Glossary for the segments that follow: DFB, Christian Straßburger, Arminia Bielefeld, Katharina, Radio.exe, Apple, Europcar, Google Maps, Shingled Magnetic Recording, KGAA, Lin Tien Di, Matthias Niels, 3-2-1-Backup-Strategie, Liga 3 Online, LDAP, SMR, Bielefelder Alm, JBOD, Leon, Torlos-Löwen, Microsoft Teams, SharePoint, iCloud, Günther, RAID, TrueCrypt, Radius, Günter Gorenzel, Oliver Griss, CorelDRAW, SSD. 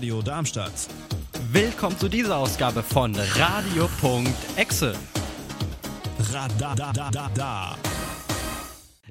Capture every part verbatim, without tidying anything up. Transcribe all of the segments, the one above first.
Radio Darmstadt. Willkommen zu dieser Ausgabe von Radio.exe. Radadadadada.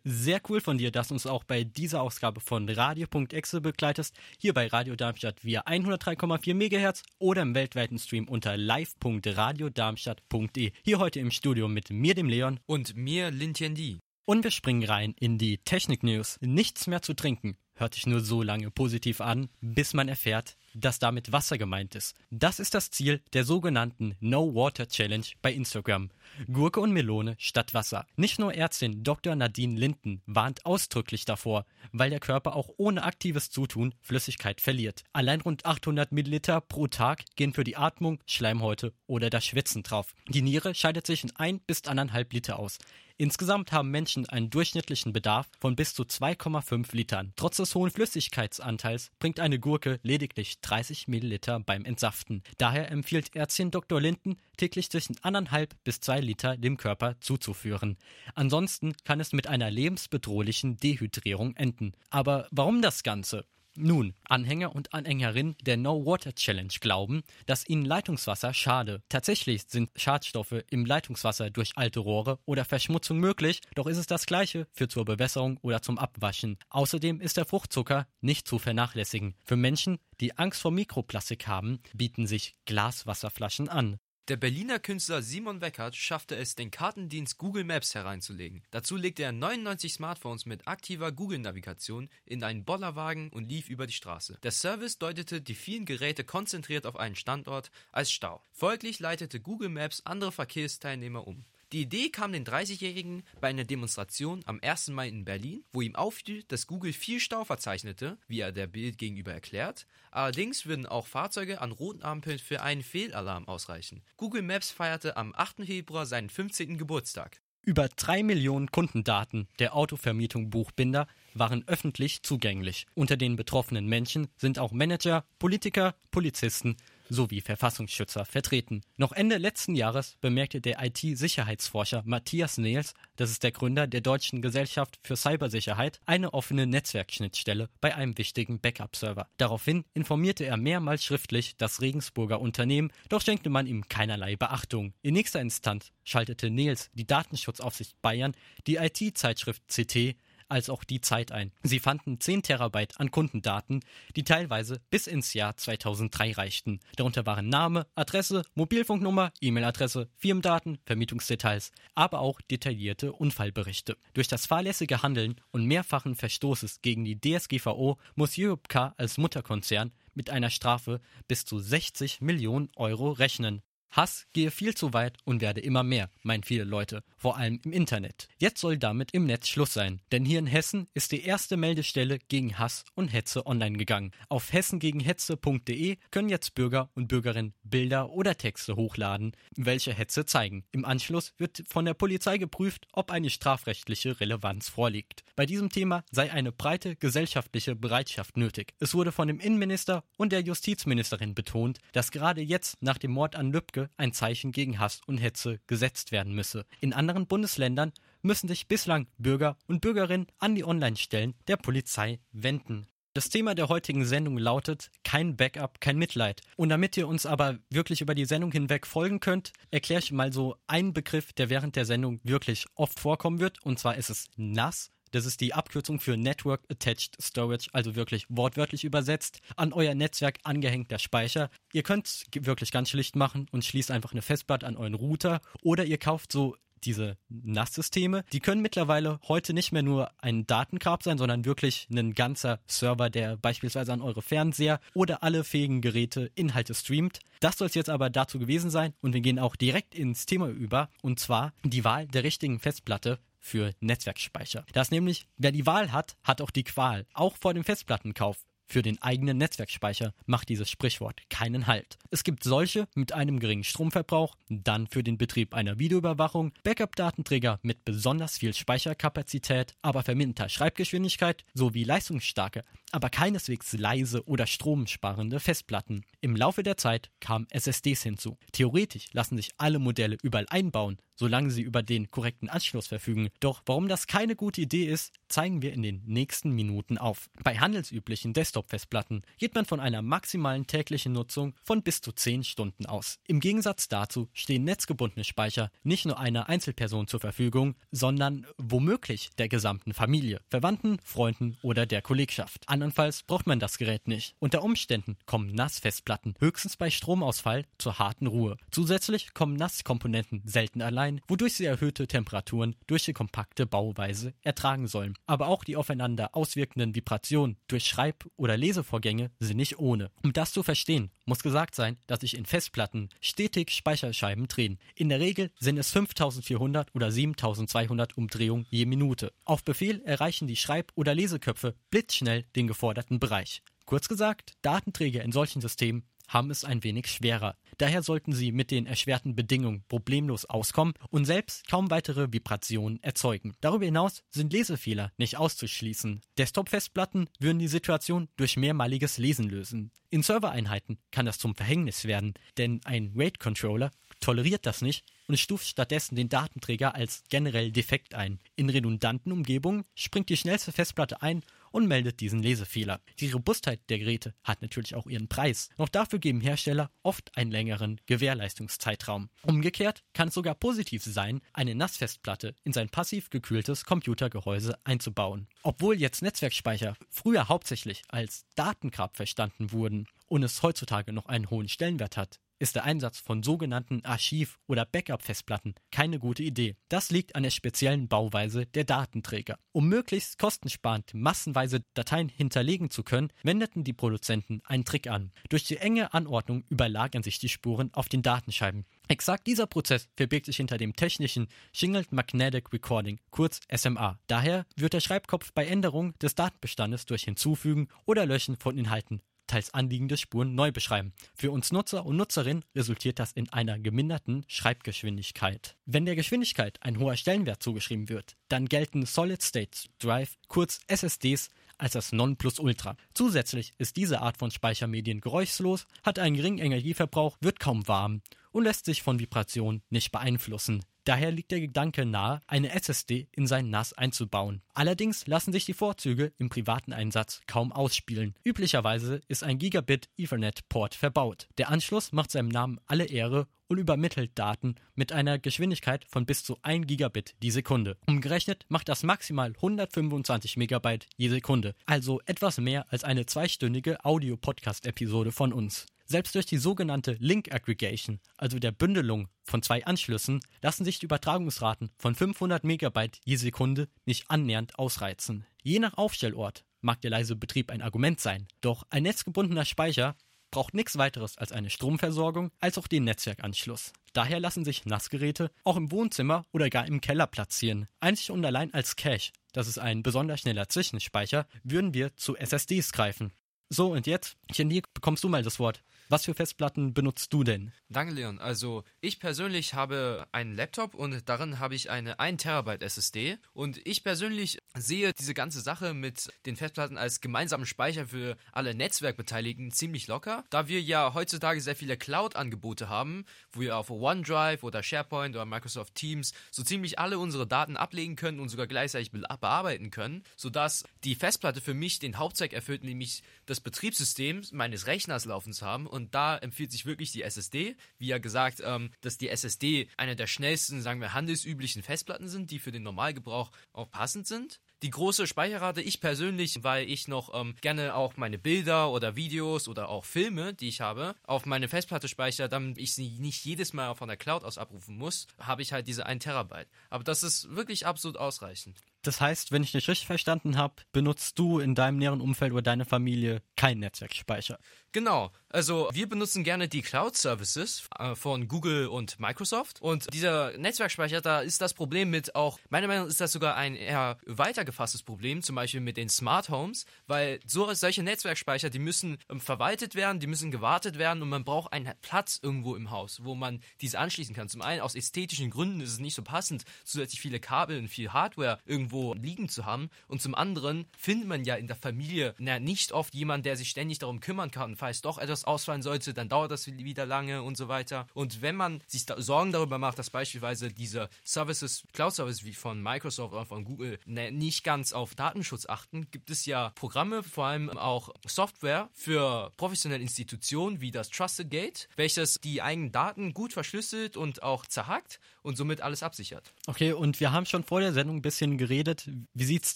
Sehr cool von dir, dass du uns auch bei dieser Ausgabe von Radio.exe begleitest, hier bei Radio Darmstadt via hundertdrei Komma vier Megahertz oder im weltweiten Stream unter live Punkt radio Darmstadt Punkt de. Hier heute im Studio mit mir, dem Leon. Und mir, Lin Tien Di. Und wir springen rein in die Technik-News. Nichts mehr zu trinken hört sich nur so lange positiv an, bis man erfährt, dass damit Wasser gemeint ist. Das ist das Ziel der sogenannten No-Water-Challenge bei Instagram. Gurke und Melone statt Wasser. Nicht nur Ärztin Doktor Nadine Linden warnt ausdrücklich davor, weil der Körper auch ohne aktives Zutun Flüssigkeit verliert. Allein rund achthundert Milliliter pro Tag gehen für die Atmung, Schleimhäute oder das Schwitzen drauf. Die Niere scheidet sich in ein bis anderthalb Liter aus. Insgesamt haben Menschen einen durchschnittlichen Bedarf von bis zu zwei Komma fünf Litern. Trotz des hohen Flüssigkeitsanteils bringt eine Gurke lediglich dreißig Milliliter beim Entsaften. Daher empfiehlt Ärztin Doktor Linden, täglich zwischen anderthalb bis zwei Liter dem Körper zuzuführen. Ansonsten kann es mit einer lebensbedrohlichen Dehydrierung enden. Aber warum das Ganze? Nun, Anhänger und Anhängerinnen der No-Water-Challenge glauben, dass ihnen Leitungswasser schade. Tatsächlich sind Schadstoffe im Leitungswasser durch alte Rohre oder Verschmutzung möglich, doch ist es das Gleiche für zur Bewässerung oder zum Abwaschen. Außerdem ist der Fruchtzucker nicht zu vernachlässigen. Für Menschen, die Angst vor Mikroplastik haben, bieten sich Glaswasserflaschen an. Der Berliner Künstler Simon Weckert schaffte es, den Kartendienst Google Maps hereinzulegen. Dazu legte er neunundneunzig Smartphones mit aktiver Google-Navigation in einen Bollerwagen und lief über die Straße. Der Service deutete die vielen Geräte konzentriert auf einen Standort als Stau. Folglich leitete Google Maps andere Verkehrsteilnehmer um. Die Idee kam den dreißigjährigen bei einer Demonstration am ersten Mai in Berlin, wo ihm auffiel, dass Google viel Stau verzeichnete, wie er der Bild gegenüber erklärt. Allerdings würden auch Fahrzeuge an roten Ampeln für einen Fehlalarm ausreichen. Google Maps feierte am achten Februar seinen fünfzehnten Geburtstag. Über drei Millionen Kundendaten der Autovermietung Buchbinder waren öffentlich zugänglich. Unter den betroffenen Menschen sind auch Manager, Politiker, Polizisten sowie Verfassungsschützer vertreten. Noch Ende letzten Jahres bemerkte der I T-Sicherheitsforscher Matthias Niels, das ist der Gründer der Deutschen Gesellschaft für Cybersicherheit, eine offene Netzwerkschnittstelle bei einem wichtigen Backup-Server. Daraufhin informierte er mehrmals schriftlich das Regensburger Unternehmen, doch schenkte man ihm keinerlei Beachtung. In nächster Instanz schaltete Niels die Datenschutzaufsicht Bayern, die I T-Zeitschrift C T, als auch die Zeit ein. Sie fanden zehn Terabyte an Kundendaten, die teilweise bis ins Jahr zweitausenddrei reichten. Darunter waren Name, Adresse, Mobilfunknummer, E-Mail-Adresse, Firmendaten, Vermietungsdetails, aber auch detaillierte Unfallberichte. Durch das fahrlässige Handeln und mehrfachen Verstoßes gegen die D S G V O muss Europcar als Mutterkonzern mit einer Strafe bis zu sechzig Millionen Euro rechnen. Hass gehe viel zu weit und werde immer mehr, meinen viele Leute, vor allem im Internet. Jetzt soll damit im Netz Schluss sein, denn hier in Hessen ist die erste Meldestelle gegen Hass und Hetze online gegangen. Auf hessen gegen hetze Punkt de können jetzt Bürger und Bürgerinnen Bilder oder Texte hochladen, welche Hetze zeigen. Im Anschluss wird von der Polizei geprüft, ob eine strafrechtliche Relevanz vorliegt. Bei diesem Thema sei eine breite gesellschaftliche Bereitschaft nötig. Es wurde von dem Innenminister und der Justizministerin betont, dass gerade jetzt nach dem Mord an Lübcke ein Zeichen gegen Hass und Hetze gesetzt werden müsse. In anderen Bundesländern müssen sich bislang Bürger und Bürgerinnen an die Online-Stellen der Polizei wenden. Das Thema der heutigen Sendung lautet: kein Backup, kein Mitleid. Und damit ihr uns aber wirklich über die Sendung hinweg folgen könnt, erkläre ich mal so einen Begriff, der während der Sendung wirklich oft vorkommen wird. Und zwar ist es N A S. Das ist die Abkürzung für Network Attached Storage, also wirklich wortwörtlich übersetzt, an euer Netzwerk angehängter Speicher. Ihr könnt es wirklich ganz schlicht machen und schließt einfach eine Festplatte an euren Router oder ihr kauft so diese N A S-Systeme. Die können mittlerweile heute nicht mehr nur ein Datengrab sein, sondern wirklich ein ganzer Server, der beispielsweise an eure Fernseher oder alle fähigen Geräte Inhalte streamt. Das soll es jetzt aber dazu gewesen sein und wir gehen auch direkt ins Thema über, und zwar die Wahl der richtigen Festplatte für Netzwerkspeicher. Das nämlich, wer die Wahl hat, hat auch die Qual. Auch vor dem Festplattenkauf für den eigenen Netzwerkspeicher macht dieses Sprichwort keinen Halt. Es gibt solche mit einem geringen Stromverbrauch, dann für den Betrieb einer Videoüberwachung, Backup-Datenträger mit besonders viel Speicherkapazität, aber verminderter Schreibgeschwindigkeit sowie leistungsstarke, aber keineswegs leise oder stromsparende Festplatten. Im Laufe der Zeit kamen S S Ds hinzu. Theoretisch lassen sich alle Modelle überall einbauen, solange sie über den korrekten Anschluss verfügen. Doch warum das keine gute Idee ist, zeigen wir in den nächsten Minuten auf. Bei handelsüblichen Desktop-Festplatten geht man von einer maximalen täglichen Nutzung von bis zu zehn Stunden aus. Im Gegensatz dazu stehen netzgebundene Speicher nicht nur einer Einzelperson zur Verfügung, sondern womöglich der gesamten Familie, Verwandten, Freunden oder der Kollegschaft. Andernfalls braucht man das Gerät nicht. Unter Umständen kommen N A S-Festplatten höchstens bei Stromausfall zur harten Ruhe. Zusätzlich kommen N A S-Komponenten selten allein, wodurch sie erhöhte Temperaturen durch die kompakte Bauweise ertragen sollen. Aber auch die aufeinander auswirkenden Vibrationen durch Schreib- oder Lesevorgänge sind nicht ohne. Um das zu verstehen, muss gesagt sein, dass sich in Festplatten stetig Speicherscheiben drehen. In der Regel sind es fünftausendvierhundert oder siebentausendzweihundert Umdrehungen je Minute. Auf Befehl erreichen die Schreib- oder Leseköpfe blitzschnell den geforderten Bereich. Kurz gesagt, Datenträger in solchen Systemen haben es ein wenig schwerer. Daher sollten sie mit den erschwerten Bedingungen problemlos auskommen und selbst kaum weitere Vibrationen erzeugen. Darüber hinaus sind Lesefehler nicht auszuschließen. Desktop-Festplatten würden die Situation durch mehrmaliges Lesen lösen. In Servereinheiten kann das zum Verhängnis werden, denn ein RAID-Controller toleriert das nicht und stuft stattdessen den Datenträger als generell defekt ein. In redundanten Umgebungen springt die schnellste Festplatte ein und meldet diesen Lesefehler. Die Robustheit der Geräte hat natürlich auch ihren Preis. Noch dafür geben Hersteller oft einen längeren Gewährleistungszeitraum. Umgekehrt kann es sogar positiv sein, eine N A S-Festplatte in sein passiv gekühltes Computergehäuse einzubauen. Obwohl jetzt Netzwerkspeicher früher hauptsächlich als Datengrab verstanden wurden und es heutzutage noch einen hohen Stellenwert hat, ist der Einsatz von sogenannten Archiv- oder Backup-Festplatten keine gute Idee. Das liegt an der speziellen Bauweise der Datenträger. Um möglichst kostensparend massenweise Dateien hinterlegen zu können, wendeten die Produzenten einen Trick an. Durch die enge Anordnung überlagern sich die Spuren auf den Datenscheiben. Exakt dieser Prozess verbirgt sich hinter dem technischen Shingled Magnetic Recording, kurz S M R. Daher wird der Schreibkopf bei Änderung des Datenbestandes durch Hinzufügen oder Löschen von Inhalten teils anliegende Spuren neu beschreiben. Für uns Nutzer und Nutzerinnen resultiert das in einer geminderten Schreibgeschwindigkeit. Wenn der Geschwindigkeit ein hoher Stellenwert zugeschrieben wird, dann gelten Solid-State-Drive, kurz S S Ds, als das Nonplusultra. Zusätzlich ist diese Art von Speichermedien geräuschlos, hat einen geringen Energieverbrauch, wird kaum warm und lässt sich von Vibrationen nicht beeinflussen. Daher liegt der Gedanke nahe, eine S S D in sein N A S einzubauen. Allerdings lassen sich die Vorzüge im privaten Einsatz kaum ausspielen. Üblicherweise ist ein Gigabit Ethernet-Port verbaut. Der Anschluss macht seinem Namen alle Ehre und übermittelt Daten mit einer Geschwindigkeit von bis zu ein Gigabit die Sekunde. Umgerechnet macht das maximal hundertfünfundzwanzig Megabyte je Sekunde, also etwas mehr als eine zweistündige Audio-Podcast-Episode von uns. Selbst durch die sogenannte Link Aggregation, also der Bündelung von zwei Anschlüssen, lassen sich die Übertragungsraten von fünfhundert Megabyte je Sekunde nicht annähernd ausreizen. Je nach Aufstellort mag der leise Betrieb ein Argument sein, doch ein netzgebundener Speicher braucht nichts weiteres als eine Stromversorgung als auch den Netzwerkanschluss. Daher lassen sich N A S-Geräte auch im Wohnzimmer oder gar im Keller platzieren. Einzig und allein als Cache, das ist ein besonders schneller Zwischenspeicher, würden wir zu S S Ds greifen. So, und jetzt, Tien Di, bekommst du mal das Wort. Was für Festplatten benutzt du denn? Danke, Leon. Also, ich persönlich habe einen Laptop und darin habe ich eine ein Terabyte S S D. Und ich persönlich sehe diese ganze Sache mit den Festplatten als gemeinsamen Speicher für alle Netzwerkbeteiligten ziemlich locker. Da wir ja heutzutage sehr viele Cloud-Angebote haben, wo wir auf OneDrive oder SharePoint oder Microsoft Teams so ziemlich alle unsere Daten ablegen können und sogar gleichzeitig bearbeiten können, sodass die Festplatte für mich den Hauptzweck erfüllt, nämlich das Betriebssystem meines Rechners laufen zu haben, und da empfiehlt sich wirklich die S S D. Wie ja gesagt, ähm, dass die S S D eine der schnellsten, sagen wir, handelsüblichen Festplatten sind, die für den Normalgebrauch auch passend sind. Die große Speicherrate ich persönlich, weil ich noch ähm, gerne auch meine Bilder oder Videos oder auch Filme, die ich habe, auf meine Festplatte speichere, damit ich sie nicht jedes Mal von der Cloud aus abrufen muss, habe ich halt diese ein Terabyte. Aber das ist wirklich absolut ausreichend. Das heißt, wenn ich dich richtig verstanden habe, benutzt du in deinem näheren Umfeld oder deiner Familie keinen Netzwerkspeicher? Genau. Also wir benutzen gerne die Cloud-Services äh, von Google und Microsoft. Und dieser Netzwerkspeicher, da ist das Problem mit auch, meiner Meinung nach ist das sogar ein eher weitergefasstes Problem, zum Beispiel mit den Smart Homes, weil so, solche Netzwerkspeicher, die müssen ähm, verwaltet werden, die müssen gewartet werden und man braucht einen Platz irgendwo im Haus, wo man diese anschließen kann. Zum einen aus ästhetischen Gründen ist es nicht so passend, zusätzlich viele Kabel und viel Hardware irgendwo irgendwo liegen zu haben. Und zum anderen findet man ja in der Familie na, nicht oft jemanden, der sich ständig darum kümmern kann. Falls doch etwas ausfallen sollte, dann dauert das wieder lange und so weiter. Und wenn man sich da Sorgen darüber macht, dass beispielsweise diese Services, Cloud-Services wie von Microsoft oder von Google na, nicht ganz auf Datenschutz achten, gibt es ja Programme, vor allem auch Software für professionelle Institutionen wie das Trusted Gate, welches die eigenen Daten gut verschlüsselt und auch zerhackt und somit alles absichert. Okay, und wir haben schon vor der Sendung ein bisschen geredet. Wie sieht's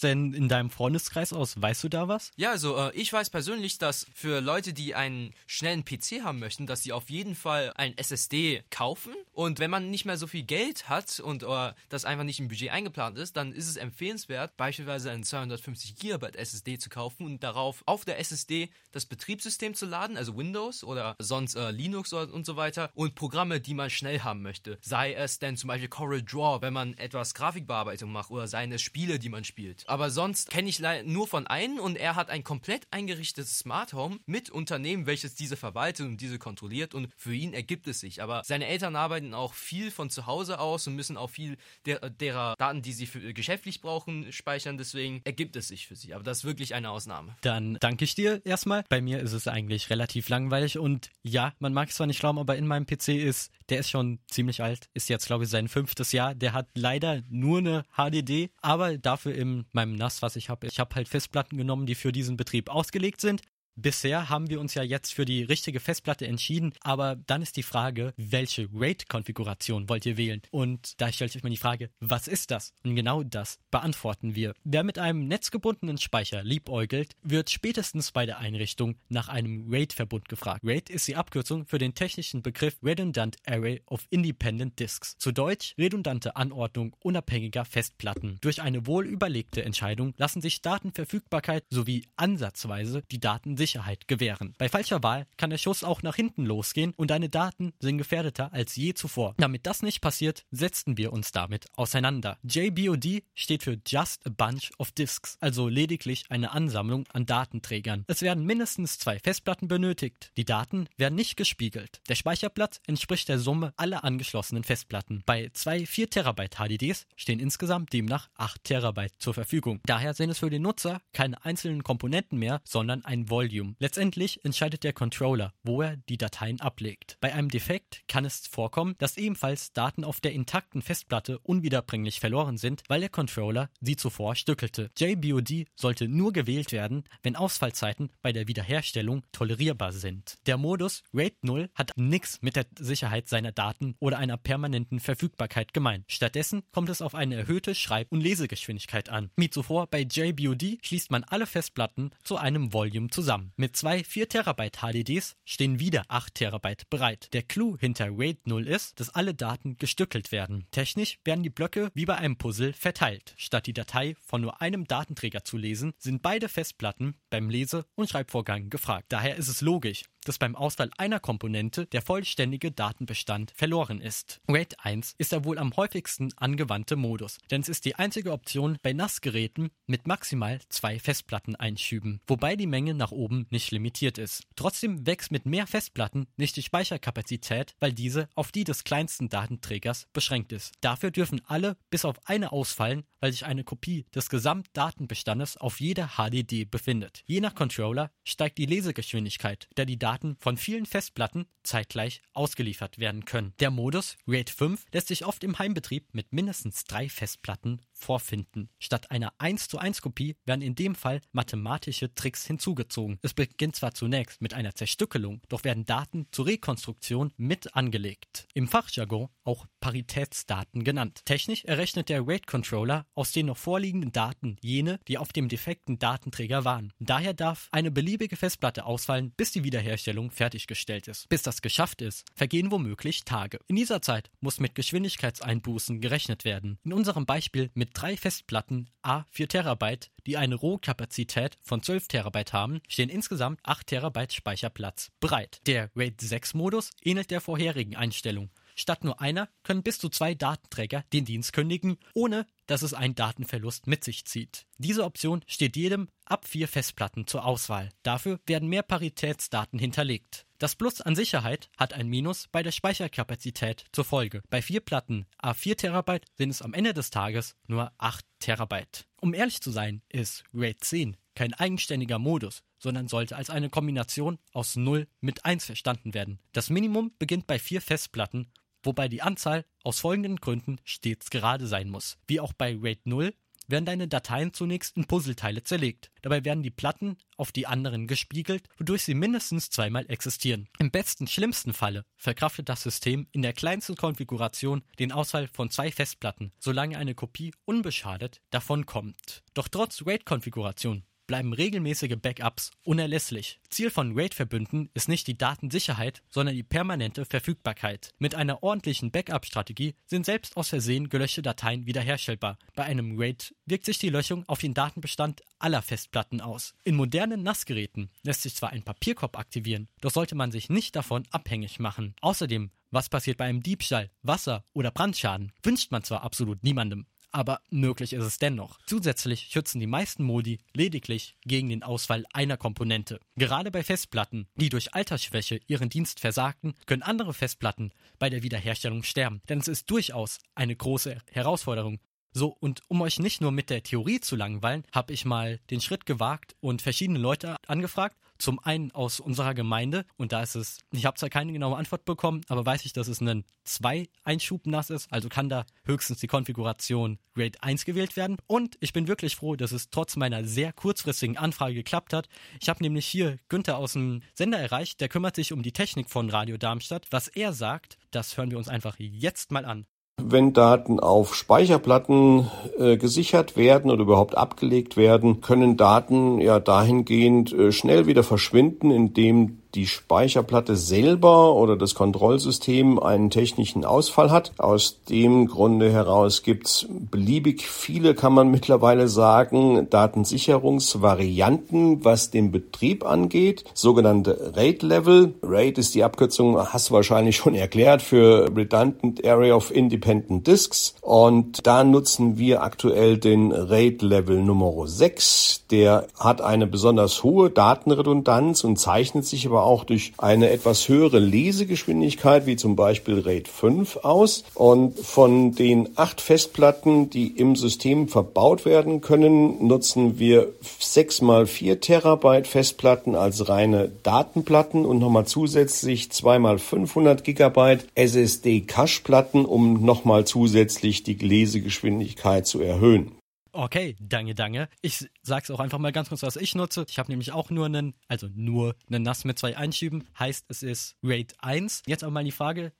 denn in deinem Freundeskreis aus? Weißt du da was? Ja, also äh, ich weiß persönlich, dass für Leute, die einen schnellen P C haben möchten, dass sie auf jeden Fall ein S S D kaufen. Und wenn man nicht mehr so viel Geld hat und äh, das einfach nicht im Budget eingeplant ist, dann ist es empfehlenswert, beispielsweise einen zweihundertfünfzig Gigabyte S S D zu kaufen und darauf auf der S S D das Betriebssystem zu laden, also Windows oder sonst äh, Linux und so weiter und Programme, die man schnell haben möchte. Sei es denn zum Beispiel CorelDRAW, wenn man etwas Grafikbearbeitung macht oder seine Spiele, die man spielt. Aber sonst kenne ich nur von einem und er hat ein komplett eingerichtetes Smart Home mit Unternehmen, welches diese verwaltet und diese kontrolliert und für ihn ergibt es sich. Aber seine Eltern arbeiten auch viel von zu Hause aus und müssen auch viel der, derer Daten, die sie für, geschäftlich brauchen, speichern. Deswegen ergibt es sich für sie. Aber das ist wirklich eine Ausnahme. Dann danke ich dir erstmal. Bei mir ist es eigentlich relativ langweilig und ja, man mag es zwar nicht glauben, aber in meinem P C ist, der ist schon ziemlich alt, ist jetzt glaube ich sein fünftes Jahr. Der hat leider nur eine H D D, aber dafür in meinem N A S, was ich habe, ich habe halt Festplatten genommen, die für diesen Betrieb ausgelegt sind. Bisher haben wir uns ja jetzt für die richtige Festplatte entschieden, aber dann ist die Frage, welche RAID-Konfiguration wollt ihr wählen? Und da stellt sich mir die Frage, was ist das? Und genau das beantworten wir. Wer mit einem netzgebundenen Speicher liebäugelt, wird spätestens bei der Einrichtung nach einem RAID-Verbund gefragt. RAID ist die Abkürzung für den technischen Begriff Redundant Array of Independent Disks, zu Deutsch redundante Anordnung unabhängiger Festplatten. Durch eine wohlüberlegte Entscheidung lassen sich Datenverfügbarkeit sowie ansatzweise die Daten Sicherheit gewähren. Bei falscher Wahl kann der Schuss auch nach hinten losgehen und deine Daten sind gefährdeter als je zuvor. Damit das nicht passiert, setzten wir uns damit auseinander. J B O D steht für Just a Bunch of Disks, also lediglich eine Ansammlung an Datenträgern. Es werden mindestens zwei Festplatten benötigt. Die Daten werden nicht gespiegelt. Der Speicherplatz entspricht der Summe aller angeschlossenen Festplatten. Bei zwei vier Terabyte H D Ds stehen insgesamt demnach acht Terabyte zur Verfügung. Daher sind es für den Nutzer keine einzelnen Komponenten mehr, sondern ein Volume. Letztendlich entscheidet der Controller, wo er die Dateien ablegt. Bei einem Defekt kann es vorkommen, dass ebenfalls Daten auf der intakten Festplatte unwiederbringlich verloren sind, weil der Controller sie zuvor stückelte. J B O D sollte nur gewählt werden, wenn Ausfallzeiten bei der Wiederherstellung tolerierbar sind. Der Modus RAID null hat nichts mit der Sicherheit seiner Daten oder einer permanenten Verfügbarkeit gemein. Stattdessen kommt es auf eine erhöhte Schreib- und Lesegeschwindigkeit an. Wie zuvor bei J B O D schließt man alle Festplatten zu einem Volume zusammen. Mit zwei vier Terabyte H D Ds stehen wieder acht Terabyte bereit. Der Clou hinter RAID null ist, dass alle Daten gestückelt werden. Technisch werden die Blöcke wie bei einem Puzzle verteilt. Statt die Datei von nur einem Datenträger zu lesen, sind beide Festplatten beim Lese- und Schreibvorgang gefragt. Daher ist es logisch, dass beim Ausfall einer Komponente der vollständige Datenbestand verloren ist. RAID eins ist der wohl am häufigsten angewandte Modus, denn es ist die einzige Option bei N A S-Geräten mit maximal zwei Festplatten einschüben, wobei die Menge nach oben nicht limitiert ist. Trotzdem wächst mit mehr Festplatten nicht die Speicherkapazität, weil diese auf die des kleinsten Datenträgers beschränkt ist. Dafür dürfen alle bis auf eine ausfallen, weil sich eine Kopie des Gesamtdatenbestandes auf jeder H D D befindet. Je nach Controller steigt die Lesegeschwindigkeit, da die Daten von vielen Festplatten zeitgleich ausgeliefert werden können. Der Modus RAID fünf lässt sich oft im Heimbetrieb mit mindestens drei Festplatten vorfinden. Statt einer eins zu eins Kopie werden in dem Fall mathematische Tricks hinzugezogen. Es beginnt zwar zunächst mit einer Zerstückelung, doch werden Daten zur Rekonstruktion mit angelegt. Im Fachjargon auch Paritätsdaten genannt. Technisch errechnet der RAID-Controller aus den noch vorliegenden Daten jene, die auf dem defekten Datenträger waren. Daher darf eine beliebige Festplatte ausfallen, bis die Wiederherstellung fertiggestellt ist. Bis das geschafft ist, vergehen womöglich Tage. In dieser Zeit muss mit Geschwindigkeitseinbußen gerechnet werden. In unserem Beispiel mit drei Festplatten à vier Terabyte, die eine Rohkapazität von zwölf Terabyte haben, stehen insgesamt acht Terabyte Speicherplatz bereit. Der RAID sechs Modus ähnelt der vorherigen Einstellung. Statt nur einer können bis zu zwei Datenträger den Dienst kündigen, ohne dass es einen Datenverlust mit sich zieht. Diese Option steht jedem ab vier Festplatten zur Auswahl. Dafür werden mehr Paritätsdaten hinterlegt. Das Plus an Sicherheit hat ein Minus bei der Speicherkapazität zur Folge. Bei vier Platten a vier Terabyte sind es am Ende des Tages nur acht Terabyte. Um ehrlich zu sein, ist RAID zehn kein eigenständiger Modus, sondern sollte als eine Kombination aus null mit eins verstanden werden. Das Minimum beginnt bei vier Festplatten, wobei die Anzahl aus folgenden Gründen stets gerade sein muss. Wie auch bei RAID null werden deine Dateien zunächst in Puzzleteile zerlegt. Dabei werden die Platten auf die anderen gespiegelt, wodurch sie mindestens zweimal existieren. Im besten, schlimmsten Falle verkraftet das System in der kleinsten Konfiguration den Ausfall von zwei Festplatten, solange eine Kopie unbeschadet davonkommt. Doch trotz RAID-Konfiguration bleiben regelmäßige Backups unerlässlich. Ziel von RAID-Verbünden ist nicht die Datensicherheit, sondern die permanente Verfügbarkeit. Mit einer ordentlichen Backup-Strategie sind selbst aus Versehen gelöschte Dateien wiederherstellbar. Bei einem RAID wirkt sich die Löschung auf den Datenbestand aller Festplatten aus. In modernen N A S-Geräten lässt sich zwar ein Papierkorb aktivieren, doch sollte man sich nicht davon abhängig machen. Außerdem, was passiert bei einem Diebstahl, Wasser- oder Brandschaden, wünscht man zwar absolut niemandem. Aber möglich ist es dennoch. Zusätzlich schützen die meisten Modi lediglich gegen den Ausfall einer Komponente. Gerade bei Festplatten, die durch Altersschwäche ihren Dienst versagten, können andere Festplatten bei der Wiederherstellung sterben. Denn es ist durchaus eine große Herausforderung. So, und um euch nicht nur mit der Theorie zu langweilen, habe ich mal den Schritt gewagt und verschiedene Leute angefragt. Zum einen aus unserer Gemeinde, und da ist es, ich habe zwar keine genaue Antwort bekommen, aber weiß ich, dass es ein zwei Einschub N A S ist, also kann da höchstens die Konfiguration RAID eins gewählt werden. Und ich bin wirklich froh, dass es trotz meiner sehr kurzfristigen Anfrage geklappt hat. Ich habe nämlich hier Günther aus dem Sender erreicht, der kümmert sich um die Technik von Radio Darmstadt. Was er sagt, das hören wir uns einfach jetzt mal an. Wenn Daten auf Speicherplatten äh, gesichert werden oder überhaupt abgelegt werden, können Daten ja dahingehend äh, schnell wieder verschwinden, indem die Speicherplatte selber oder das Kontrollsystem einen technischen Ausfall hat. Aus dem Grunde heraus gibt's beliebig viele, kann man mittlerweile sagen, Datensicherungsvarianten, was den Betrieb angeht. Sogenannte RAID-Level. RAID ist die Abkürzung, hast du wahrscheinlich schon erklärt, für Redundant Area of Independent Disks. Und da nutzen wir aktuell den RAID-Level Nummer sechs. Der hat eine besonders hohe Datenredundanz und zeichnet sich aber auch durch eine etwas höhere Lesegeschwindigkeit, wie zum Beispiel RAID fünf, aus. Und von den acht Festplatten, die im System verbaut werden können, nutzen wir sechs mal vier Terabyte Festplatten als reine Datenplatten und nochmal zusätzlich zwei mal fünfhundert Gigabyte S S D-Cache-Platten, um nochmal zusätzlich die Lesegeschwindigkeit zu erhöhen. Okay, danke, danke. Ich sag's auch einfach mal ganz kurz, was ich nutze. Ich habe nämlich auch nur einen, also nur einen N A S mit zwei Einschüben. Heißt, es ist RAID eins. Jetzt aber mal die Frage,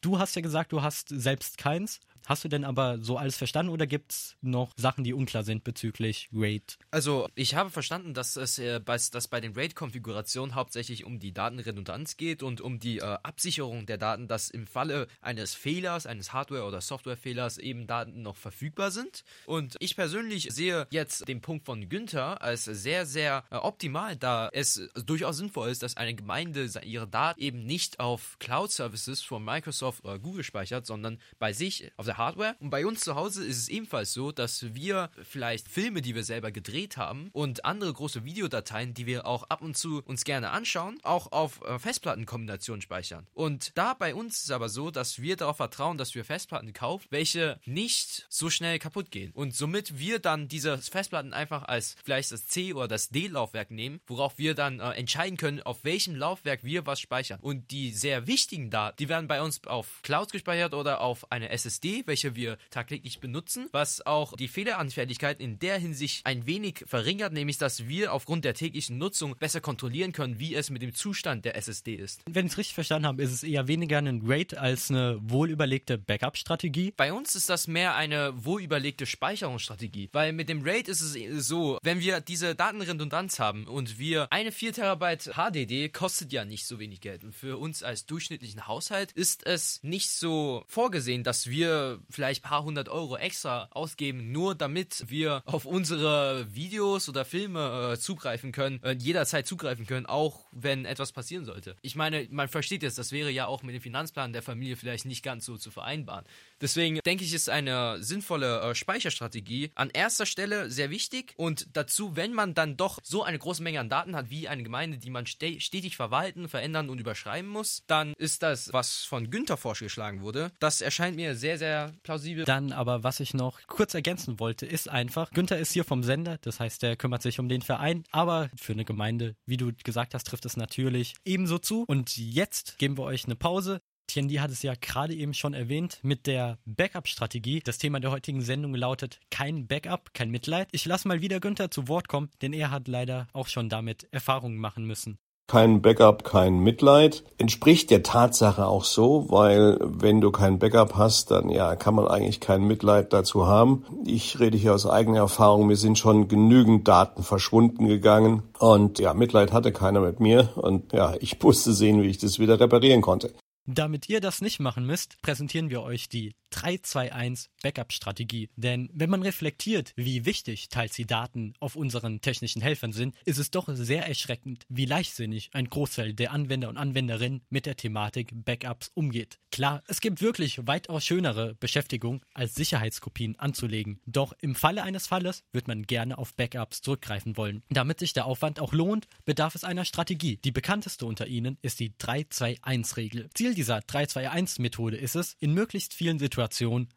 du hast ja gesagt, du hast selbst keins. Hast du denn aber so alles verstanden oder gibt es noch Sachen, die unklar sind bezüglich RAID? Also ich habe verstanden, dass es äh, bei, dass bei den RAID-Konfigurationen hauptsächlich um die Datenredundanz geht und um die äh, Absicherung der Daten, dass im Falle eines Fehlers, eines Hardware- oder Softwarefehlers eben Daten noch verfügbar sind. Und ich persönlich sehe jetzt den Punkt von Günther als sehr, sehr äh, optimal, da es äh, durchaus sinnvoll ist, dass eine Gemeinde ihre Daten eben nicht auf Cloud-Services von Microsoft oder Google speichert, sondern bei sich auf der Hardware. Und bei uns zu Hause ist es ebenfalls so, dass wir vielleicht Filme, die wir selber gedreht haben und andere große Videodateien, die wir auch ab und zu uns gerne anschauen, auch auf Festplattenkombinationen speichern. Und da bei uns ist es aber so, dass wir darauf vertrauen, dass wir Festplatten kaufen, welche nicht so schnell kaputt gehen. Und somit wir dann diese Festplatten einfach als vielleicht das C- oder das D-Laufwerk nehmen, worauf wir dann äh, entscheiden können, auf welchem Laufwerk wir was speichern. Und die sehr wichtigen Daten, die werden bei uns auf Cloud gespeichert oder auf eine S S D, welche wir tagtäglich benutzen, was auch die Fehleranfälligkeit in der Hinsicht ein wenig verringert, nämlich dass wir aufgrund der täglichen Nutzung besser kontrollieren können, wie es mit dem Zustand der S S D ist. Wenn ich es richtig verstanden habe, ist es eher weniger ein RAID als eine wohlüberlegte Backup-Strategie? Bei uns ist das mehr eine wohlüberlegte Speicherungsstrategie, weil mit dem RAID ist es so, wenn wir diese Datenredundanz haben und wir eine vier Terabyte H D D kostet ja nicht so wenig Geld und für uns als durchschnittlichen Haushalt ist es nicht so vorgesehen, dass wir wir vielleicht ein paar hundert Euro extra ausgeben, nur damit wir auf unsere Videos oder Filme äh, zugreifen können, äh, jederzeit zugreifen können, auch wenn etwas passieren sollte. Ich meine, man versteht jetzt, das wäre ja auch mit dem Finanzplan der Familie vielleicht nicht ganz so zu vereinbaren. Deswegen denke ich, ist eine sinnvolle äh, Speicherstrategie an erster Stelle sehr wichtig, und dazu, wenn man dann doch so eine große Menge an Daten hat, wie eine Gemeinde, die man ste- stetig verwalten, verändern und überschreiben muss, dann ist das, was von Günther vorgeschlagen wurde, das erscheint mir sehr, sehr plausibel. Dann aber, was ich noch kurz ergänzen wollte, ist einfach, Günther ist hier vom Sender, das heißt, der kümmert sich um den Verein, aber für eine Gemeinde, wie du gesagt hast, trifft es natürlich ebenso zu. Und jetzt geben wir euch eine Pause. Tien Di hat es ja gerade eben schon erwähnt mit der Backup-Strategie. Das Thema der heutigen Sendung lautet: kein Backup, kein Mitleid. Ich lasse mal wieder Günther zu Wort kommen, denn er hat leider auch schon damit Erfahrungen machen müssen. Kein Backup, kein Mitleid entspricht der Tatsache auch so, weil wenn du kein Backup hast, dann ja, kann man eigentlich kein Mitleid dazu haben. Ich rede hier aus eigener Erfahrung, mir sind schon genügend Daten verschwunden gegangen und ja, Mitleid hatte keiner mit mir und ja, ich musste sehen, wie ich das wieder reparieren konnte. Damit ihr das nicht machen müsst, präsentieren wir euch die drei zwei eins Backup-Strategie. Denn wenn man reflektiert, wie wichtig teils die Daten auf unseren technischen Helfern sind, ist es doch sehr erschreckend, wie leichtsinnig ein Großteil der Anwender und Anwenderinnen mit der Thematik Backups umgeht. Klar, es gibt wirklich weitaus schönere Beschäftigung, als Sicherheitskopien anzulegen. Doch im Falle eines Falles wird man gerne auf Backups zurückgreifen wollen. Damit sich der Aufwand auch lohnt, bedarf es einer Strategie. Die bekannteste unter ihnen ist die drei zwei eins Regel. Ziel dieser drei zwei eins Methode ist es, in möglichst vielen Situationen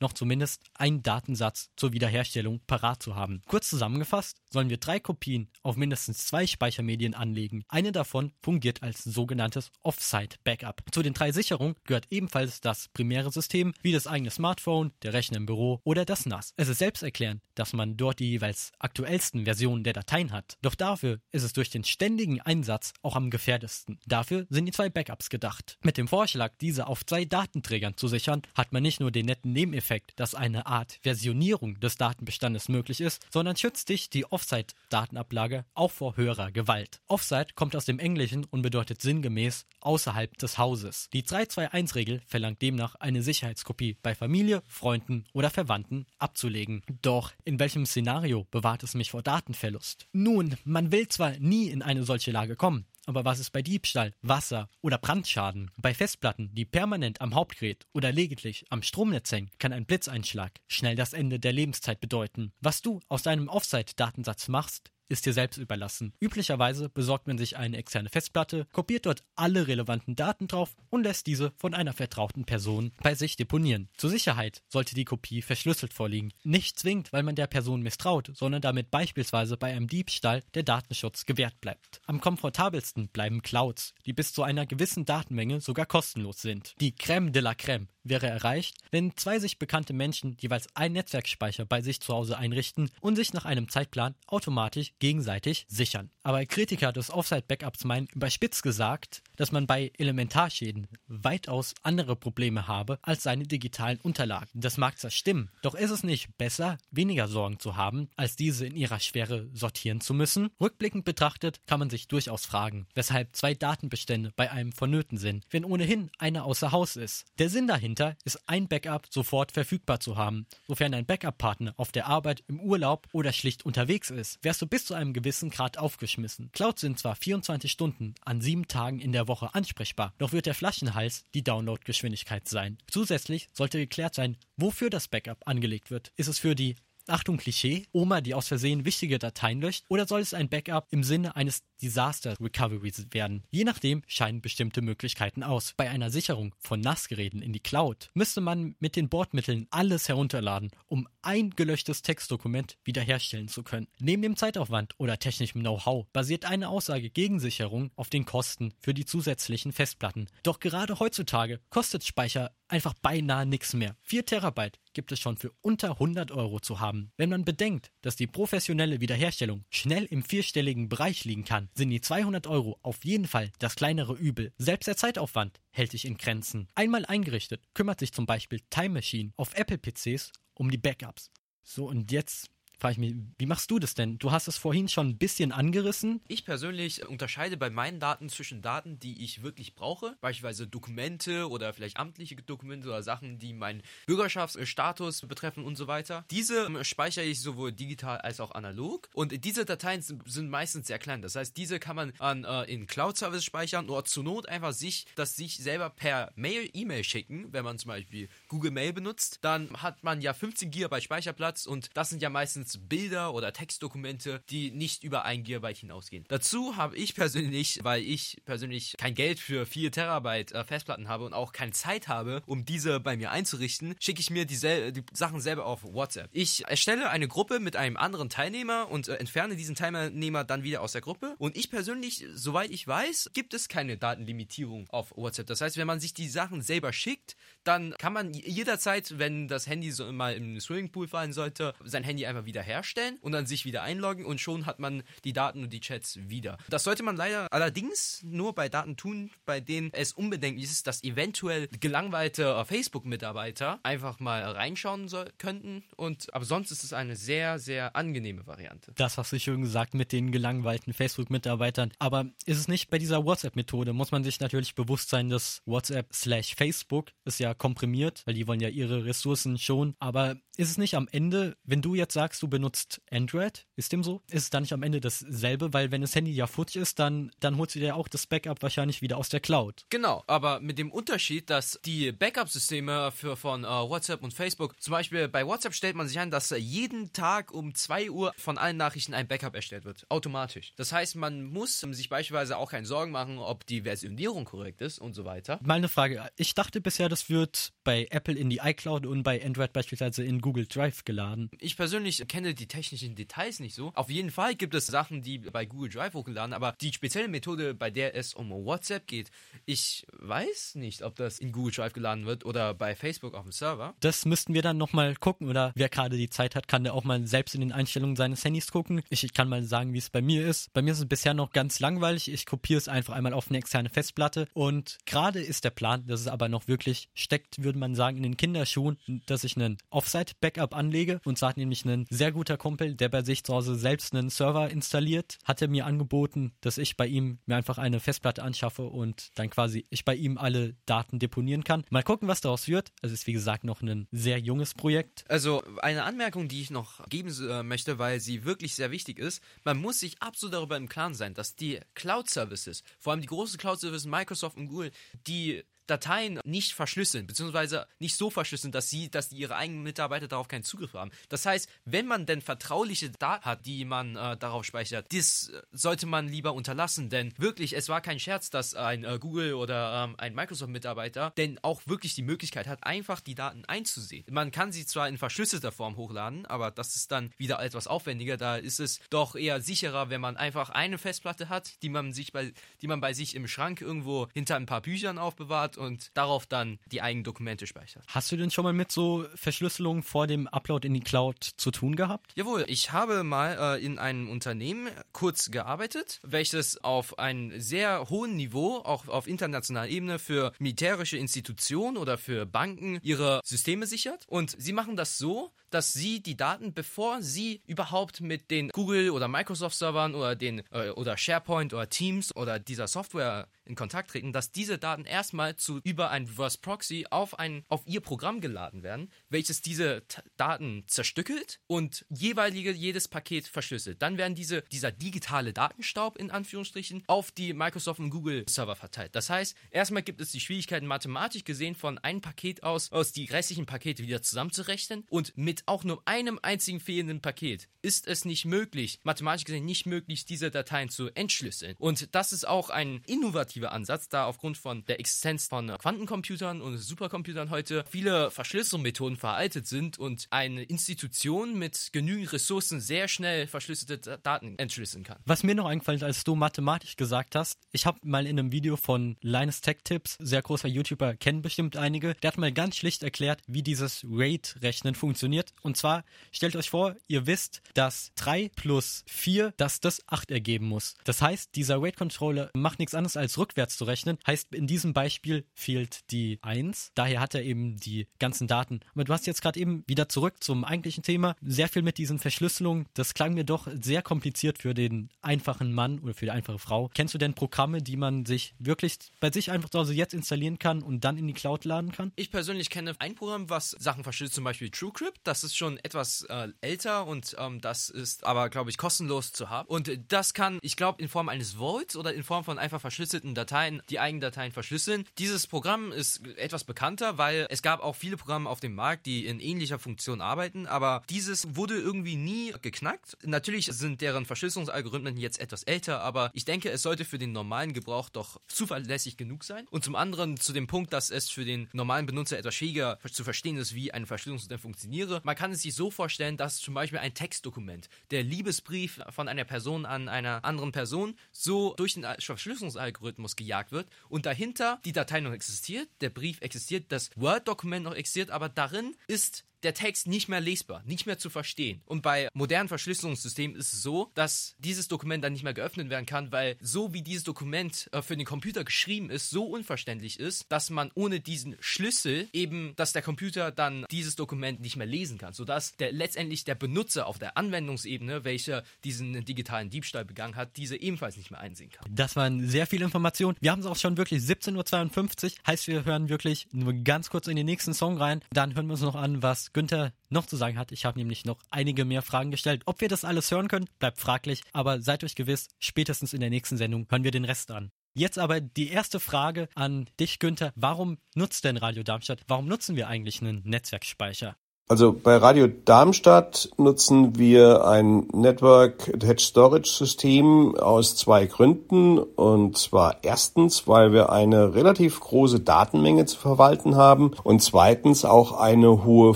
noch zumindest einen Datensatz zur Wiederherstellung parat zu haben. Kurz zusammengefasst, sollen wir drei Kopien auf mindestens zwei Speichermedien anlegen. Eine davon fungiert als sogenanntes Offsite-Backup. Zu den drei Sicherungen gehört ebenfalls das primäre System, wie das eigene Smartphone, der Rechner im Büro oder das N A S. Es ist selbsterklärend, dass man dort die jeweils aktuellsten Versionen der Dateien hat. Doch dafür ist es durch den ständigen Einsatz auch am gefährdesten. Dafür sind die zwei Backups gedacht. Mit dem Vorschlag, diese auf zwei Datenträgern zu sichern, hat man nicht nur den netten Nebeneffekt, dass eine Art Versionierung des Datenbestandes möglich ist, sondern schützt dich die Offsite-Datenablage auch vor höherer Gewalt. Offsite kommt aus dem Englischen und bedeutet sinngemäß außerhalb des Hauses. Die drei zwei eins Regel verlangt demnach, eine Sicherheitskopie bei Familie, Freunden oder Verwandten abzulegen. Doch in welchem Szenario bewahrt es mich vor Datenverlust? Nun, man will zwar nie in eine solche Lage kommen, aber was ist bei Diebstahl, Wasser- oder Brandschaden? Bei Festplatten, die permanent am Hauptgerät oder lediglich am Stromnetz hängen, kann ein Blitzeinschlag schnell das Ende der Lebenszeit bedeuten. Was du aus deinem Offsite-Datensatz machst, ist dir selbst überlassen. Üblicherweise besorgt man sich eine externe Festplatte, kopiert dort alle relevanten Daten drauf und lässt diese von einer vertrauten Person bei sich deponieren. Zur Sicherheit sollte die Kopie verschlüsselt vorliegen. Nicht zwingend, weil man der Person misstraut, sondern damit beispielsweise bei einem Diebstahl der Datenschutz gewährt bleibt. Am komfortabelsten bleiben Clouds, die bis zu einer gewissen Datenmenge sogar kostenlos sind. Die Crème de la Crème wäre erreicht, wenn zwei sich bekannte Menschen jeweils einen Netzwerkspeicher bei sich zu Hause einrichten und sich nach einem Zeitplan automatisch gegenseitig sichern. Aber Kritiker des Offsite-Backups meinen, überspitzt gesagt, dass man bei Elementarschäden weitaus andere Probleme habe als seine digitalen Unterlagen. Das mag zwar stimmen, doch ist es nicht besser, weniger Sorgen zu haben, als diese in ihrer Schwere sortieren zu müssen? Rückblickend betrachtet kann man sich durchaus fragen, weshalb zwei Datenbestände bei einem vonnöten sind, wenn ohnehin einer außer Haus ist. Der Sinn dahinter ist, ein Backup sofort verfügbar zu haben, sofern ein Backup-Partner auf der Arbeit, im Urlaub oder schlicht unterwegs ist. Wärst du bis zu einem gewissen Grad aufgeschmissen. Clouds sind zwar vierundzwanzig Stunden an sieben Tagen in der Woche ansprechbar, doch wird der Flaschenhals die Downloadgeschwindigkeit sein. Zusätzlich sollte geklärt sein, wofür das Backup angelegt wird. Ist es für die, Achtung Klischee, Oma, die aus Versehen wichtige Dateien löscht, oder soll es ein Backup im Sinne eines Disaster Recoveries werden? Je nachdem scheinen bestimmte Möglichkeiten aus. Bei einer Sicherung von N A S-Geräten in die Cloud müsste man mit den Bordmitteln alles herunterladen, um ein gelöschtes Textdokument wiederherstellen zu können. Neben dem Zeitaufwand oder technischem Know-how basiert eine Aussage gegen Sicherung auf den Kosten für die zusätzlichen Festplatten. Doch gerade heutzutage kostet Speicher einfach beinahe nichts mehr. vier Terabyte gibt es schon für unter hundert Euro zu haben. Wenn man bedenkt, dass die professionelle Wiederherstellung schnell im vierstelligen Bereich liegen kann, sind die zweihundert Euro auf jeden Fall das kleinere Übel. Selbst der Zeitaufwand hält sich in Grenzen. Einmal eingerichtet, kümmert sich zum Beispiel Time Machine auf Apple P Cs um die Backups. So, und jetzt frage ich mich, wie machst du das denn? Du hast es vorhin schon ein bisschen angerissen. Ich persönlich unterscheide bei meinen Daten zwischen Daten, die ich wirklich brauche, beispielsweise Dokumente oder vielleicht amtliche Dokumente oder Sachen, die meinen Bürgerschaftsstatus betreffen und so weiter. Diese speichere ich sowohl digital als auch analog und diese Dateien sind meistens sehr klein. Das heißt, diese kann man an, äh, in Cloud-Service speichern oder zur Not einfach sich, das sich selber per Mail, E-Mail schicken, wenn man zum Beispiel Google Mail benutzt. Dann hat man ja fünfzehn Gigabyte Speicherplatz und das sind ja meistens Bilder oder Textdokumente, die nicht über ein Gigabyte hinausgehen. Dazu habe ich persönlich, weil ich persönlich kein Geld für vier Terabyte äh, Festplatten habe und auch keine Zeit habe, um diese bei mir einzurichten, schicke ich mir die, sel- die Sachen selber auf WhatsApp. Ich erstelle eine Gruppe mit einem anderen Teilnehmer und äh, entferne diesen Teilnehmer dann wieder aus der Gruppe und ich persönlich, soweit ich weiß, gibt es keine Datenlimitierung auf WhatsApp. Das heißt, wenn man sich die Sachen selber schickt, dann kann man jederzeit, wenn das Handy so mal im Swimmingpool fallen sollte, sein Handy einfach wieder herstellen und dann sich wieder einloggen und schon hat man die Daten und die Chats wieder. Das sollte man leider allerdings nur bei Daten tun, bei denen es unbedenklich ist, dass eventuell gelangweilte Facebook-Mitarbeiter einfach mal reinschauen so- könnten. Und, aber sonst ist es eine sehr, sehr angenehme Variante. Das hast du schön gesagt mit den gelangweilten Facebook-Mitarbeitern. Aber ist es nicht bei dieser WhatsApp-Methode, muss man sich natürlich bewusst sein, dass WhatsApp slash Facebook ist ja komprimiert, weil die wollen ja ihre Ressourcen schon, aber ist es nicht am Ende, wenn du jetzt sagst, du benutzt Android, ist dem so? Ist es dann nicht am Ende dasselbe? Weil wenn das Handy ja futsch ist, dann, dann holst du dir auch das Backup wahrscheinlich wieder aus der Cloud. Genau, aber mit dem Unterschied, dass die Backup-Systeme für, von äh, WhatsApp und Facebook, zum Beispiel bei WhatsApp stellt man sich an, dass jeden Tag um zwei Uhr von allen Nachrichten ein Backup erstellt wird, automatisch. Das heißt, man muss ähm, sich beispielsweise auch keine Sorgen machen, ob die Versionierung korrekt ist und so weiter. Meine Frage, ich dachte bisher, das wird bei Apple in die iCloud und bei Android beispielsweise in Google Google Drive geladen. Ich persönlich kenne die technischen Details nicht so. Auf jeden Fall gibt es Sachen, die bei Google Drive hochgeladen, aber die spezielle Methode, bei der es um WhatsApp geht, ich weiß nicht, ob das in Google Drive geladen wird oder bei Facebook auf dem Server. Das müssten wir dann nochmal gucken oder wer gerade die Zeit hat, kann da auch mal selbst in den Einstellungen seines Handys gucken. Ich, ich kann mal sagen, wie es bei mir ist. Bei mir ist es bisher noch ganz langweilig. Ich kopiere es einfach einmal auf eine externe Festplatte und gerade ist der Plan, dass es aber noch wirklich steckt, würde man sagen, in den Kinderschuhen, dass ich einen Offsite Backup anlege und sagt nämlich ein sehr guter Kumpel, der bei sich zu Hause selbst einen Server installiert, hat er mir angeboten, dass ich bei ihm mir einfach eine Festplatte anschaffe und dann quasi ich bei ihm alle Daten deponieren kann. Mal gucken, was daraus wird. Es ist wie gesagt noch ein sehr junges Projekt. Also eine Anmerkung, die ich noch geben möchte, weil sie wirklich sehr wichtig ist. Man muss sich absolut darüber im Klaren sein, dass die Cloud-Services, vor allem die großen Cloud-Services Microsoft und Google, die Dateien nicht verschlüsseln, beziehungsweise nicht so verschlüsseln, dass sie, dass die ihre eigenen Mitarbeiter darauf keinen Zugriff haben. Das heißt, wenn man denn vertrauliche Daten hat, die man äh, darauf speichert, das äh, sollte man lieber unterlassen, denn wirklich, es war kein Scherz, dass ein äh, Google oder ähm, ein Microsoft-Mitarbeiter denn auch wirklich die Möglichkeit hat, einfach die Daten einzusehen. Man kann sie zwar in verschlüsselter Form hochladen, aber das ist dann wieder etwas aufwendiger, da ist es doch eher sicherer, wenn man einfach eine Festplatte hat, die man sich bei, die man bei sich im Schrank irgendwo hinter ein paar Büchern aufbewahrt und darauf dann die eigenen Dokumente speichert. Hast du denn schon mal mit so Verschlüsselung vor dem Upload in die Cloud zu tun gehabt? Jawohl, ich habe mal äh, in einem Unternehmen kurz gearbeitet, welches auf einem sehr hohen Niveau, auch auf internationaler Ebene, für militärische Institutionen oder für Banken ihre Systeme sichert. Und sie machen das so, dass sie die Daten, bevor sie überhaupt mit den Google- oder Microsoft-Servern oder den äh, oder SharePoint oder Teams oder dieser Software in Kontakt treten, dass diese Daten erstmal zu, über ein Reverse Proxy auf, ein, auf ihr Programm geladen werden, welches diese T- Daten zerstückelt und jeweilige jedes Paket verschlüsselt. Dann werden diese, dieser digitale Datenstaub in Anführungsstrichen auf die Microsoft und Google Server verteilt. Das heißt, erstmal gibt es die Schwierigkeiten mathematisch gesehen von einem Paket aus, aus die restlichen Pakete wieder zusammenzurechnen und mit auch nur einem einzigen fehlenden Paket ist es nicht möglich, mathematisch gesehen nicht möglich, diese Dateien zu entschlüsseln. Und das ist auch ein innovativer Ansatz, da aufgrund von der Existenz von Quantencomputern und Supercomputern heute viele Verschlüsselungsmethoden veraltet sind und eine Institution mit genügend Ressourcen sehr schnell verschlüsselte Daten entschlüsseln kann. Was mir noch eingefallen ist, als du mathematisch gesagt hast, ich habe mal in einem Video von Linus Tech Tips, sehr großer YouTuber, kennen bestimmt einige, der hat mal ganz schlicht erklärt, wie dieses RAID-Rechnen funktioniert. Und zwar, stellt euch vor, ihr wisst, dass drei plus vier, dass das acht ergeben muss. Das heißt, dieser RAID-Controller macht nichts anderes als rückwärts zu rechnen. Heißt in diesem Beispiel Google fehlt die eins. Daher hat er eben die ganzen Daten. Aber du hast jetzt gerade eben wieder zurück zum eigentlichen Thema. Sehr viel mit diesen Verschlüsselungen. Das klang mir doch sehr kompliziert für den einfachen Mann oder für die einfache Frau. Kennst du denn Programme, die man sich wirklich bei sich einfach zu Hause jetzt installieren kann und dann in die Cloud laden kann? Ich persönlich kenne ein Programm, was Sachen verschlüsselt, zum Beispiel TrueCrypt. Das ist schon etwas äh, älter und ähm, das ist aber, glaube ich, kostenlos zu haben. Und das kann, ich glaube, in Form eines Vaults oder in Form von einfach verschlüsselten Dateien, die eigenen Dateien verschlüsseln. Dieses Programm ist etwas bekannter, weil es gab auch viele Programme auf dem Markt, die in ähnlicher Funktion arbeiten, aber dieses wurde irgendwie nie geknackt. Natürlich sind deren Verschlüsselungsalgorithmen jetzt etwas älter, aber ich denke, es sollte für den normalen Gebrauch doch zuverlässig genug sein. Und zum anderen zu dem Punkt, dass es für den normalen Benutzer etwas schwieriger zu verstehen ist, wie eine Verschlüsselung funktioniere. Man kann es sich so vorstellen, dass zum Beispiel ein Textdokument, der Liebesbrief von einer Person an einer anderen Person, so durch den Verschlüsselungsalgorithmus gejagt wird und dahinter die Datei noch existiert, der Brief existiert, das Word-Dokument noch existiert, aber darin ist der Text nicht mehr lesbar, nicht mehr zu verstehen. Und bei modernen Verschlüsselungssystemen ist es so, dass dieses Dokument dann nicht mehr geöffnet werden kann, weil so wie dieses Dokument äh, für den Computer geschrieben ist, so unverständlich ist, dass man ohne diesen Schlüssel eben, dass der Computer dann dieses Dokument nicht mehr lesen kann, sodass der, letztendlich der Benutzer auf der Anwendungsebene, welcher diesen digitalen Diebstahl begangen hat, diese ebenfalls nicht mehr einsehen kann. Das waren sehr viele Informationen. Wir haben es auch schon wirklich siebzehn Uhr zweiundfünfzig. Heißt, wir hören wirklich nur ganz kurz in den nächsten Song rein. Dann hören wir uns noch an, was Günther noch zu sagen hat. Ich habe nämlich noch einige mehr Fragen gestellt. Ob wir das alles hören können, bleibt fraglich, aber seid euch gewiss, spätestens in der nächsten Sendung hören wir den Rest an. Jetzt aber die erste Frage an dich, Günther. Warum nutzt denn Radio Darmstadt? Warum nutzen wir eigentlich einen Netzwerkspeicher? Also bei Radio Darmstadt nutzen wir ein Network Attached Storage System aus zwei Gründen. Und zwar erstens, weil wir eine relativ große Datenmenge zu verwalten haben und zweitens auch eine hohe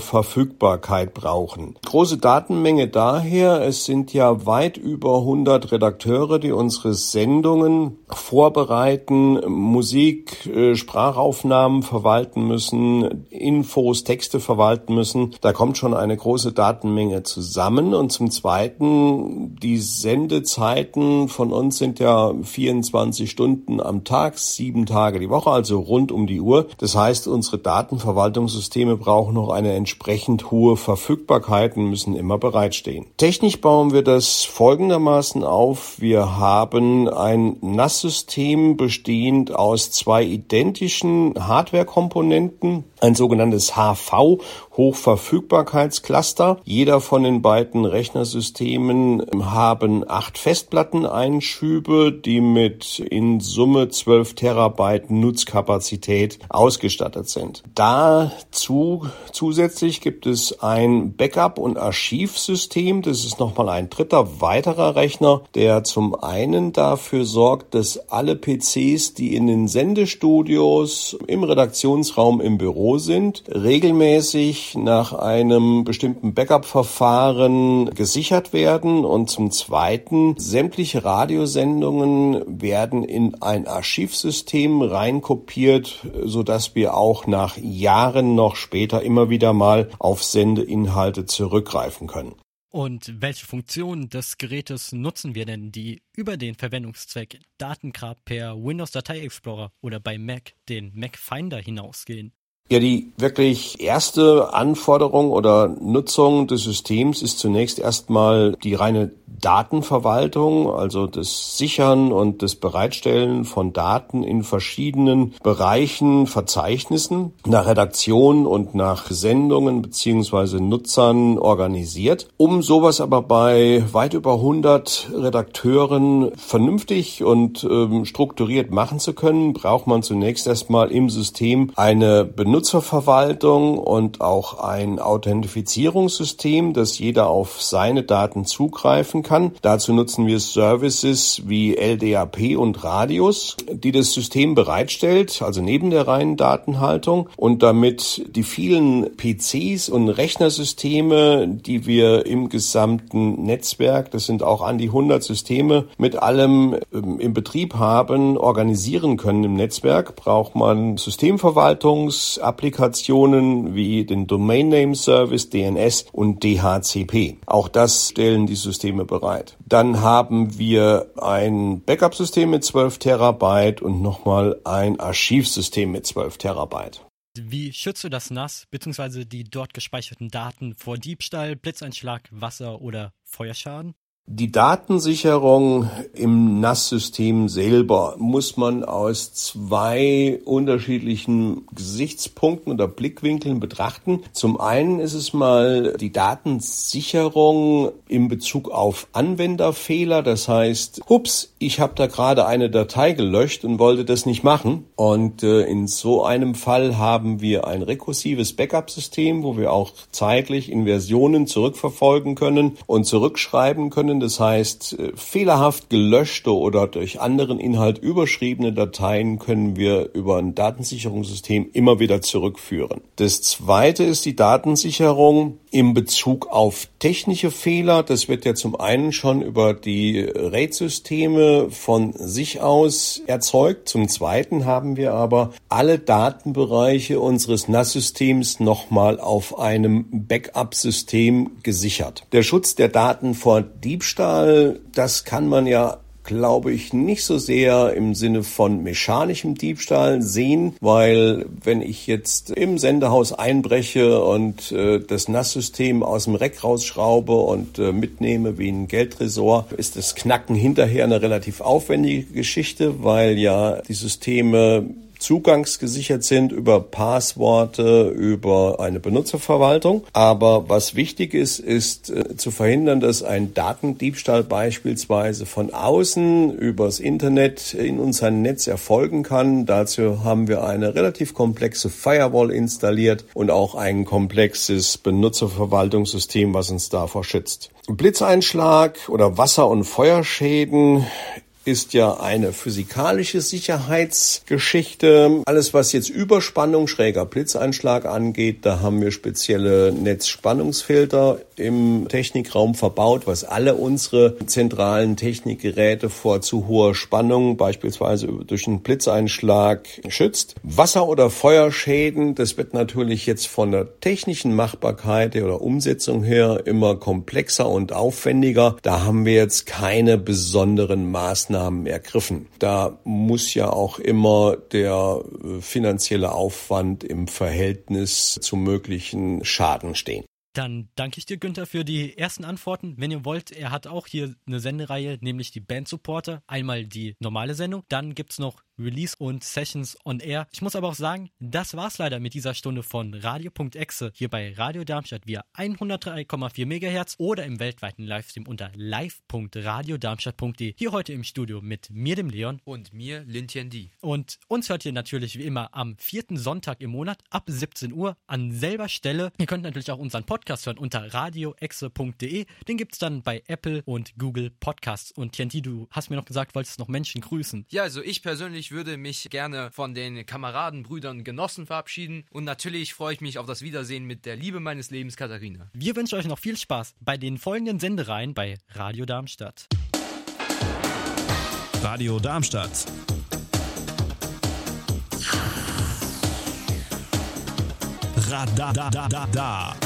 Verfügbarkeit brauchen. Große Datenmenge daher, es sind ja weit über hundert Redakteure, die unsere Sendungen vorbereiten, Musik, Sprachaufnahmen verwalten müssen, Infos, Texte verwalten müssen. Da kommt schon eine große Datenmenge zusammen. Und zum Zweiten, die Sendezeiten von uns sind ja vierundzwanzig Stunden am Tag, sieben Tage die Woche, also rund um die Uhr. Das heißt, unsere Datenverwaltungssysteme brauchen noch eine entsprechend hohe Verfügbarkeit und müssen immer bereitstehen. Technisch bauen wir das folgendermaßen auf. Wir haben ein N A S-System bestehend aus zwei identischen Hardware-Komponenten, ein sogenanntes H V, Hochverfügbarkeitscluster. Jeder von den beiden Rechnersystemen haben acht Festplatteneinschübe, die mit in Summe zwölf Terabyte Nutzkapazität ausgestattet sind. Dazu zusätzlich gibt es ein Backup- und Archivsystem. Das ist nochmal ein dritter weiterer Rechner, der zum einen dafür sorgt, dass alle P Cs, die in den Sendestudios, im Redaktionsraum, im Büro sind, regelmäßig nach einem bestimmten Backup-Verfahren gesichert werden und zum Zweiten, sämtliche Radiosendungen werden in ein Archivsystem reinkopiert, sodass wir auch nach Jahren noch später immer wieder mal auf Sendeinhalte zurückgreifen können. Und welche Funktionen des Gerätes nutzen wir denn, die über den Verwendungszweck Datengrab per Windows-Datei-Explorer oder bei Mac, den Mac-Finder, hinausgehen? Ja, die wirklich erste Anforderung oder Nutzung des Systems ist zunächst erstmal die reine Datenverwaltung, also das Sichern und das Bereitstellen von Daten in verschiedenen Bereichen, Verzeichnissen, nach Redaktion und nach Sendungen beziehungsweise Nutzern organisiert. Um sowas aber bei weit über hundert Redakteuren vernünftig und ähm, strukturiert machen zu können, braucht man zunächst erstmal im System eine Benutzung. Nutzerverwaltung und auch ein Authentifizierungssystem, dass jeder auf seine Daten zugreifen kann. Dazu nutzen wir Services wie L D A P und Radius, die das System bereitstellt, also neben der reinen Datenhaltung. Und damit die vielen P Cs und Rechnersysteme, die wir im gesamten Netzwerk, das sind auch an die hundert Systeme, mit allem im Betrieb haben, organisieren können im Netzwerk, braucht man Systemverwaltungs Web-Applikationen wie den Domain Name Service, D N S und D H C P. Auch das stellen die Systeme bereit. Dann haben wir ein Backup-System mit zwölf Terabyte und nochmal ein Archivsystem mit zwölf Terabyte. Wie schützt du das N A S bzw. die dort gespeicherten Daten vor Diebstahl, Blitzeinschlag, Wasser- oder Feuerschaden? Die Datensicherung im N A S-System selber muss man aus zwei unterschiedlichen Gesichtspunkten oder Blickwinkeln betrachten. Zum einen ist es mal die Datensicherung in Bezug auf Anwenderfehler. Das heißt, ups, ich habe da gerade eine Datei gelöscht und wollte das nicht machen. Und äh, in so einem Fall haben wir ein rekursives Backup-System, wo wir auch zeitlich in Versionen zurückverfolgen können und zurückschreiben können. Das heißt, fehlerhaft gelöschte oder durch anderen Inhalt überschriebene Dateien können wir über ein Datensicherungssystem immer wieder zurückführen. Das Zweite ist die Datensicherung in Bezug auf technische Fehler. Das wird ja zum einen schon über die RAID-Systeme von sich aus erzeugt. Zum Zweiten haben wir aber alle Datenbereiche unseres N A S-Systems nochmal auf einem Backup-System gesichert. Der Schutz der Daten vor Diebstahl Diebstahl, das kann man ja, glaube ich, nicht so sehr im Sinne von mechanischem Diebstahl sehen, weil wenn ich jetzt im Sendehaus einbreche und äh, das N A S-System aus dem Rack rausschraube und äh, mitnehme wie ein Geldtresor, ist das Knacken hinterher eine relativ aufwendige Geschichte, weil ja die Systeme zugangsgesichert sind über Passworte, über eine Benutzerverwaltung. Aber was wichtig ist, ist äh, zu verhindern, dass ein Datendiebstahl beispielsweise von außen übers Internet in unser Netz erfolgen kann. Dazu haben wir eine relativ komplexe Firewall installiert und auch ein komplexes Benutzerverwaltungssystem, was uns davor schützt. Blitzeinschlag oder Wasser- und Feuerschäden ist ja eine physikalische Sicherheitsgeschichte. Alles, was jetzt Überspannung, schräger Blitzeinschlag angeht, da haben wir spezielle Netzspannungsfilter im Technikraum verbaut, was alle unsere zentralen Technikgeräte vor zu hoher Spannung, beispielsweise durch einen Blitzeinschlag, schützt. Wasser- oder Feuerschäden, das wird natürlich jetzt von der technischen Machbarkeit oder Umsetzung her immer komplexer und aufwendiger. Da haben wir jetzt keine besonderen Maßnahmen ergriffen. Da muss ja auch immer der finanzielle Aufwand im Verhältnis zum möglichen Schaden stehen. Dann danke ich dir, Günther, für die ersten Antworten. Wenn ihr wollt, er hat auch hier eine Sendereihe, nämlich die Band Supporter. Einmal die normale Sendung, dann gibt's noch Release und Sessions on Air. Ich muss aber auch sagen, das war's leider mit dieser Stunde von Radio.exe hier bei Radio Darmstadt via hundertdrei Komma vier Megahertz oder im weltweiten Livestream unter live Punkt radio Darmstadt Punkt de. Hier heute im Studio mit mir, dem Leon. Und mir, Lin Tien Di. Und uns hört ihr natürlich wie immer am vierten Sonntag im Monat ab siebzehn Uhr an selber Stelle. Ihr könnt natürlich auch unseren Podcast hören unter radio exe Punkt de. Den gibt's dann bei Apple und Google Podcasts. Und Tienti, du hast mir noch gesagt, wolltest noch Menschen grüßen. Ja, also ich persönlich würde mich gerne von den Kameraden, Brüdern, Genossen verabschieden. Und natürlich freue ich mich auf das Wiedersehen mit der Liebe meines Lebens, Katharina. Wir wünschen euch noch viel Spaß bei den folgenden Sendereien bei Radio Darmstadt. Radio Darmstadt. Radadadadada.